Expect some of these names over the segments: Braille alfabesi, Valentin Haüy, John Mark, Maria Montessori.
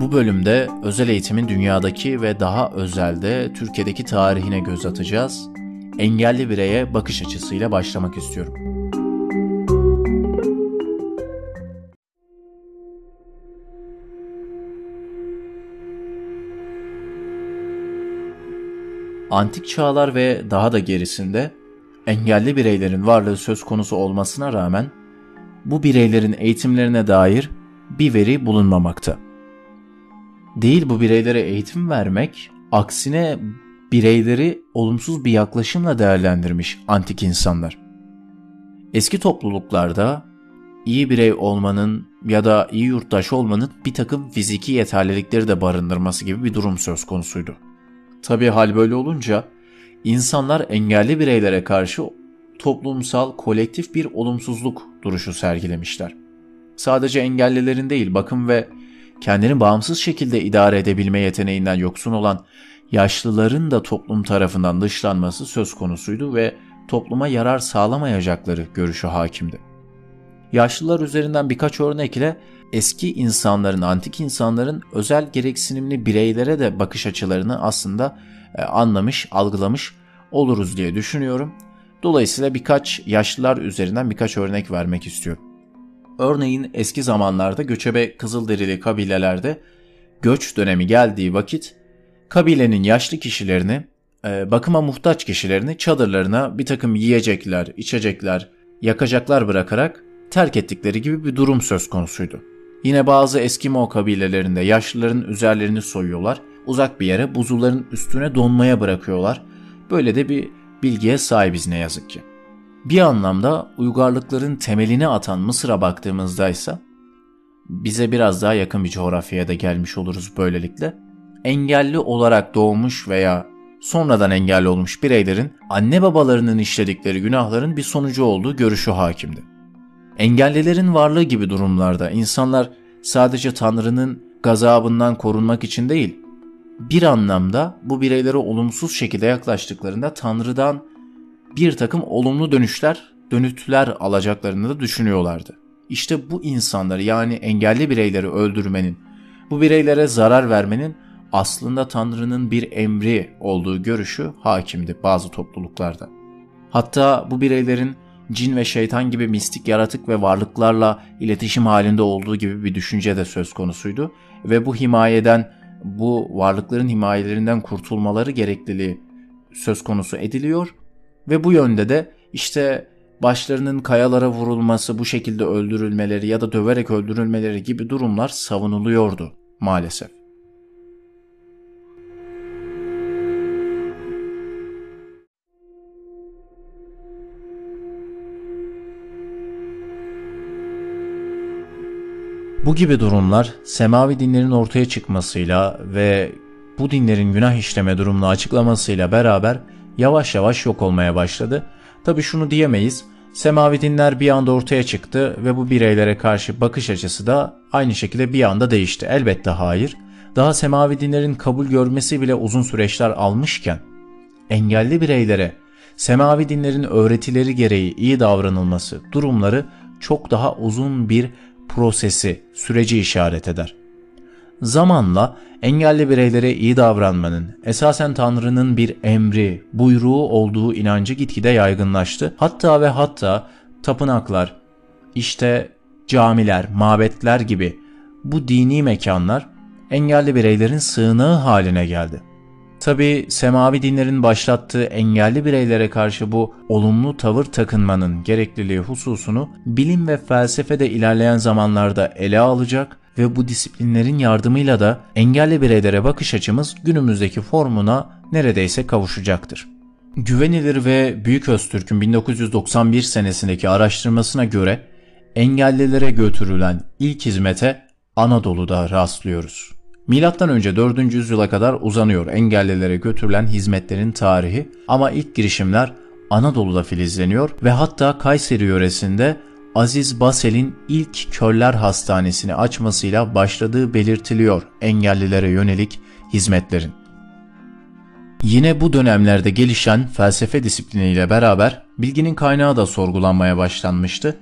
Bu bölümde özel eğitimin dünyadaki ve daha özelde Türkiye'deki tarihine göz atacağız. Engelli bireye bakış açısıyla başlamak istiyorum. Antik çağlar ve daha da gerisinde engelli bireylerin varlığı söz konusu olmasına rağmen bu bireylerin eğitimlerine dair bir veri bulunmamakta. Değil bu bireylere eğitim vermek, aksine bireyleri olumsuz bir yaklaşımla değerlendirmiş antik insanlar. Eski topluluklarda iyi birey olmanın ya da iyi yurttaş olmanın bir takım fiziki yeterlilikleri de barındırması gibi bir durum söz konusuydu. Tabii hal böyle olunca insanlar engelli bireylere karşı toplumsal, kolektif bir olumsuzluk duruşu sergilemişler. Sadece engellilerin değil, bakım ve kendini bağımsız şekilde idare edebilme yeteneğinden yoksun olan yaşlıların da toplum tarafından dışlanması söz konusuydu ve topluma yarar sağlamayacakları görüşü hakimdi. Yaşlılar üzerinden birkaç örnek ile eski insanların, antik insanların özel gereksinimli bireylere de bakış açılarını aslında anlamış, algılamış oluruz diye düşünüyorum. Dolayısıyla birkaç yaşlılar üzerinden birkaç örnek vermek istiyorum. Örneğin eski zamanlarda göçebe kızılderili kabilelerde göç dönemi geldiği vakit kabilenin yaşlı kişilerini, bakıma muhtaç kişilerini çadırlarına bir takım yiyecekler, içecekler, yakacaklar bırakarak terk ettikleri gibi bir durum söz konusuydu. Yine bazı Eskimo kabilelerinde yaşlıların üzerlerini soyuyorlar, uzak bir yere buzulların üstüne donmaya bırakıyorlar. Böyle de bir bilgiye sahibiz ne yazık ki. Bir anlamda uygarlıkların temelini atan Mısır'a baktığımızda ise bize biraz daha yakın bir coğrafyaya da gelmiş oluruz böylelikle. Engelli olarak doğmuş veya sonradan engelli olmuş bireylerin anne babalarının işledikleri günahların bir sonucu olduğu görüşü hakimdi. Engellilerin varlığı gibi durumlarda insanlar sadece Tanrı'nın gazabından korunmak için değil, bir anlamda bu bireylere olumsuz şekilde yaklaştıklarında Tanrı'dan bir takım olumlu dönütler alacaklarını da düşünüyorlardı. İşte bu insanları, yani engelli bireyleri öldürmenin, bu bireylere zarar vermenin aslında Tanrı'nın bir emri olduğu görüşü hakimdi bazı topluluklarda. Hatta bu bireylerin cin ve şeytan gibi mistik yaratık ve varlıklarla iletişim halinde olduğu gibi bir düşünce de söz konusuydu ve bu varlıkların himayelerinden kurtulmaları gerekliliği söz konusu ediliyor ve bu yönde de işte başlarının kayalara vurulması, bu şekilde öldürülmeleri ya da döverek öldürülmeleri gibi durumlar savunuluyordu maalesef. Bu gibi durumlar semavi dinlerin ortaya çıkmasıyla ve bu dinlerin günah işleme durumunu açıklamasıyla beraber yavaş yavaş yok olmaya başladı. Tabii şunu diyemeyiz, semavi dinler bir anda ortaya çıktı ve bu bireylere karşı bakış açısı da aynı şekilde bir anda değişti. Elbette hayır. Daha semavi dinlerin kabul görmesi bile uzun süreçler almışken engelli bireylere semavi dinlerin öğretileri gereği iyi davranılması durumları çok daha uzun bir süreci işaret eder. Zamanla engelli bireylere iyi davranmanın esasen Tanrı'nın bir emri, buyruğu olduğu inancı gitgide yaygınlaştı. Hatta ve hatta tapınaklar, işte camiler, mabetler gibi bu dini mekanlar engelli bireylerin sığınağı haline geldi. Tabii semavi dinlerin başlattığı engelli bireylere karşı bu olumlu tavır takınmanın gerekliliği hususunu bilim ve felsefe de ilerleyen zamanlarda ele alacak ve bu disiplinlerin yardımıyla da engelli bireylere bakış açımız günümüzdeki formuna neredeyse kavuşacaktır. Güvenilir ve Büyüköztürk'ün 1991 senesindeki araştırmasına göre engellilere götürülen ilk hizmete Anadolu'da rastlıyoruz. Milattan önce 4. yüzyıla kadar uzanıyor engellilere götürülen hizmetlerin tarihi ama ilk girişimler Anadolu'da filizleniyor ve hatta Kayseri yöresinde Aziz Basel'in ilk körler hastanesini açmasıyla başladığı belirtiliyor engellilere yönelik hizmetlerin. Yine bu dönemlerde gelişen felsefe disipliniyle beraber bilginin kaynağı da sorgulanmaya başlanmıştı.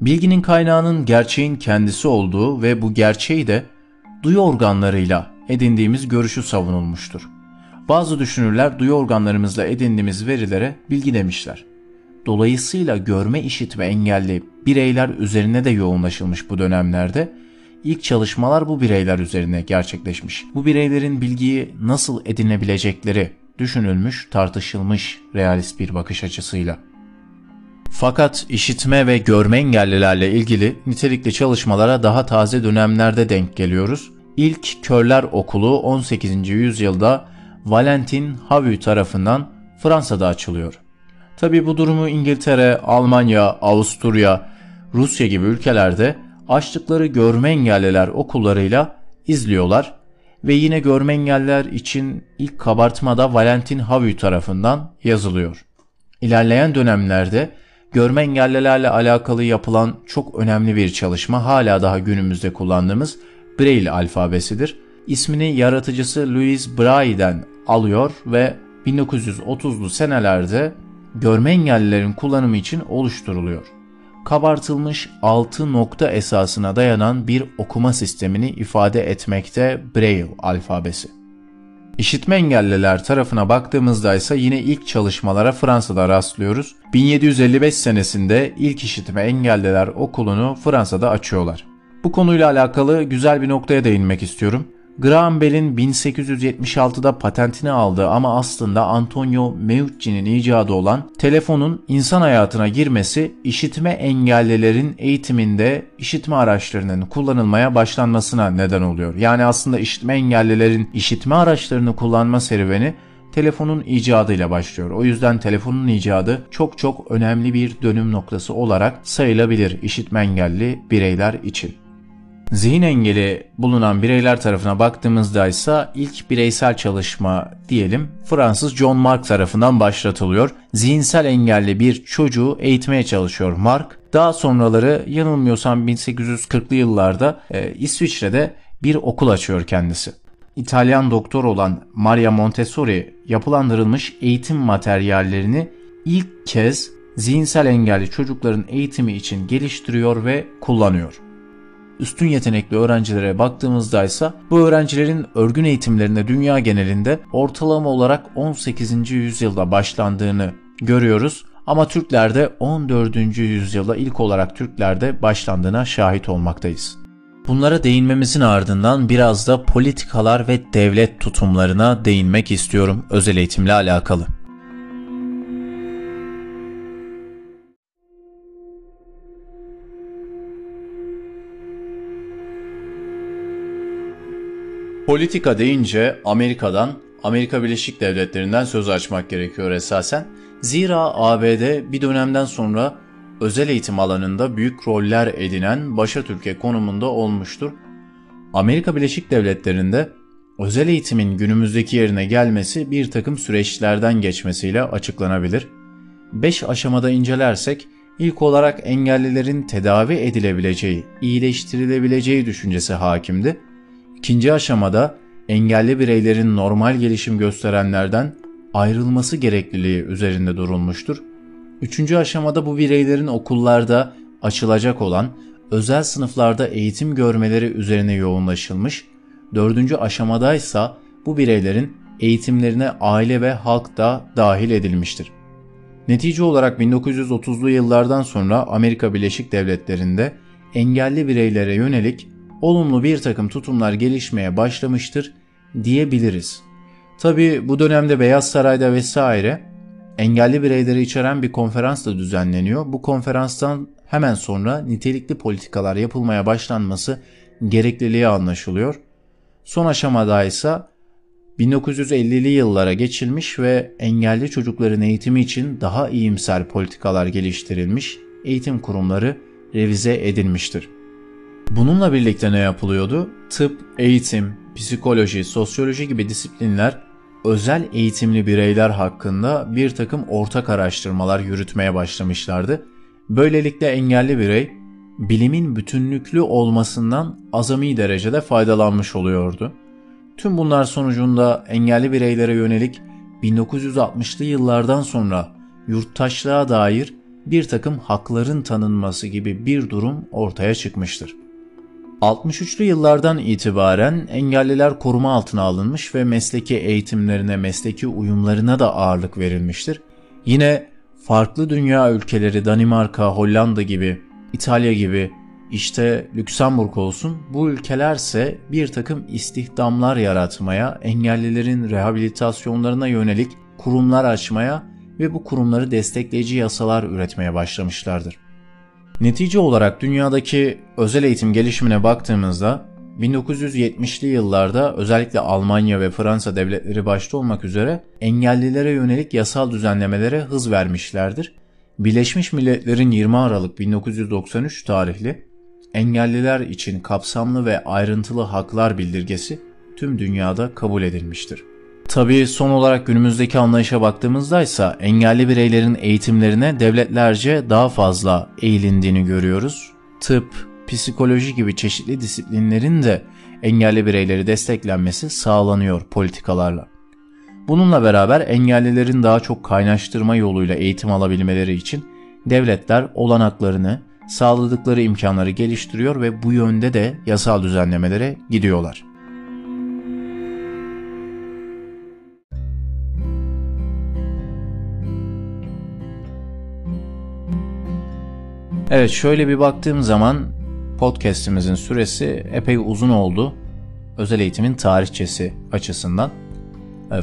Bilginin kaynağının gerçeğin kendisi olduğu ve bu gerçeği de duyu organlarıyla edindiğimiz görüşü savunulmuştur. Bazı düşünürler duyu organlarımızla edindiğimiz verilere bilgi demişler. Dolayısıyla görme, işitme engelli bireyler üzerine de yoğunlaşılmış bu dönemlerde. İlk çalışmalar bu bireyler üzerine gerçekleşmiş. Bu bireylerin bilgiyi nasıl edinebilecekleri düşünülmüş, tartışılmış realist bir bakış açısıyla. Fakat işitme ve görme engellilerle ilgili nitelikli çalışmalara daha taze dönemlerde denk geliyoruz. İlk körler okulu 18. yüzyılda Valentin Haüy tarafından Fransa'da açılıyor. Tabi bu durumu İngiltere, Almanya, Avusturya, Rusya gibi ülkelerde açtıkları görme engelliler okullarıyla izliyorlar ve yine görme engelliler için ilk kabartmada Valentin Haüy tarafından yazılıyor. İlerleyen dönemlerde görme engellilerle alakalı yapılan çok önemli bir çalışma hala daha günümüzde kullandığımız Braille alfabesidir. İsmini yaratıcısı Louis Braille'den alıyor ve 1930'lu senelerde görme engellilerin kullanımı için oluşturuluyor. Kabartılmış 6 nokta esasına dayanan bir okuma sistemini ifade etmekte Braille alfabesi. İşitme engelliler tarafına baktığımızda ise yine ilk çalışmalara Fransa'da rastlıyoruz. 1755 senesinde ilk işitme engelliler okulunu Fransa'da açıyorlar. Bu konuyla alakalı güzel bir noktaya değinmek istiyorum. Graham Bell'in 1876'da patentini aldığı ama aslında Antonio Meucci'nin icadı olan telefonun insan hayatına girmesi işitme engellilerin eğitiminde işitme araçlarının kullanılmaya başlanmasına neden oluyor. Yani aslında işitme engellilerin işitme araçlarını kullanma serüveni telefonun icadıyla başlıyor. O yüzden telefonun icadı çok çok önemli bir dönüm noktası olarak sayılabilir işitme engelli bireyler için. Zihin engeli bulunan bireyler tarafına baktığımızda ise ilk bireysel çalışma diyelim Fransız John Mark tarafından başlatılıyor. Zihinsel engelli bir çocuğu eğitmeye çalışıyor Mark. Daha sonraları yanılmıyorsam 1840'lı yıllarda İsviçre'de bir okul açıyor kendisi. İtalyan doktor olan Maria Montessori yapılandırılmış eğitim materyallerini ilk kez zihinsel engelli çocukların eğitimi için geliştiriyor ve kullanıyor. Üstün yetenekli öğrencilere baktığımızda ise bu öğrencilerin örgün eğitimlerine dünya genelinde ortalama olarak 18. yüzyılda başlandığını görüyoruz ama Türklerde 14. yüzyılda ilk olarak Türklerde başlandığına şahit olmaktayız. Bunlara değinmemizin ardından biraz da politikalar ve devlet tutumlarına değinmek istiyorum özel eğitimle alakalı. Politika deyince Amerika Birleşik Devletleri'nden söz açmak gerekiyor esasen. Zira ABD bir dönemden sonra özel eğitim alanında büyük roller edinen başatürk konumunda olmuştur. Amerika Birleşik Devletleri'nde özel eğitimin günümüzdeki yerine gelmesi bir takım süreçlerden geçmesiyle açıklanabilir. 5 aşamada incelersek ilk olarak engellilerin tedavi edilebileceği, iyileştirilebileceği düşüncesi hakimdi. İkinci aşamada engelli bireylerin normal gelişim gösterenlerden ayrılması gerekliliği üzerinde durulmuştur. Üçüncü aşamada bu bireylerin okullarda açılacak olan özel sınıflarda eğitim görmeleri üzerine yoğunlaşılmış. Dördüncü aşamadaysa bu bireylerin eğitimlerine aile ve halk da dahil edilmiştir. Netice olarak 1930'lu yıllardan sonra Amerika Birleşik Devletleri'nde engelli bireylere yönelik olumlu bir takım tutumlar gelişmeye başlamıştır diyebiliriz. Tabi bu dönemde Beyaz Saray'da vesaire engelli bireyleri içeren bir konferans da düzenleniyor. Bu konferanstan hemen sonra nitelikli politikalar yapılmaya başlanması gerekliliği anlaşılıyor. Son aşamada ise 1950'li yıllara geçilmiş ve engelli çocukların eğitimi için daha iyimser politikalar geliştirilmiş, eğitim kurumları revize edilmiştir. Bununla birlikte ne yapılıyordu? Tıp, eğitim, psikoloji, sosyoloji gibi disiplinler özel eğitimli bireyler hakkında bir takım ortak araştırmalar yürütmeye başlamışlardı. Böylelikle engelli birey bilimin bütünlüklü olmasından azami derecede faydalanmış oluyordu. Tüm bunlar sonucunda engelli bireylere yönelik 1960'lı yıllardan sonra yurttaşlığa dair bir takım hakların tanınması gibi bir durum ortaya çıkmıştır. 63'lü yıllardan itibaren engelliler koruma altına alınmış ve mesleki eğitimlerine, mesleki uyumlarına da ağırlık verilmiştir. Yine farklı dünya ülkeleri Danimarka, Hollanda gibi, İtalya gibi, işte Lüksemburg olsun, bu ülkelerse bir takım istihdamlar yaratmaya, engellilerin rehabilitasyonlarına yönelik kurumlar açmaya ve bu kurumları destekleyici yasalar üretmeye başlamışlardır. Netice olarak dünyadaki özel eğitim gelişimine baktığımızda 1970'li yıllarda özellikle Almanya ve Fransa devletleri başta olmak üzere engellilere yönelik yasal düzenlemelere hız vermişlerdir. Birleşmiş Milletler'in 20 Aralık 1993 tarihli Engelliler için kapsamlı ve ayrıntılı haklar bildirgesi tüm dünyada kabul edilmiştir. Tabii son olarak günümüzdeki anlayışa baktığımızda ise engelli bireylerin eğitimlerine devletlerce daha fazla eğilindiğini görüyoruz. Tıp, psikoloji gibi çeşitli disiplinlerin de engelli bireyleri desteklenmesi sağlanıyor politikalarla. Bununla beraber engellilerin daha çok kaynaştırma yoluyla eğitim alabilmeleri için devletler olanaklarını, sağladıkları imkanları geliştiriyor ve bu yönde de yasal düzenlemelere gidiyorlar. Evet, şöyle bir baktığım zaman podcast'imizin süresi epey uzun oldu özel eğitimin tarihçesi açısından.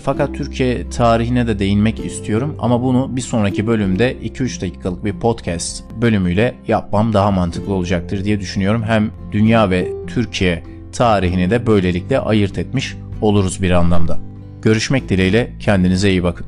Fakat Türkiye tarihine de değinmek istiyorum ama bunu bir sonraki bölümde 2-3 dakikalık bir podcast bölümüyle yapmam daha mantıklı olacaktır diye düşünüyorum. Hem dünya ve Türkiye tarihini de böylelikle ayırt etmiş oluruz bir anlamda. Görüşmek dileğiyle, kendinize iyi bakın.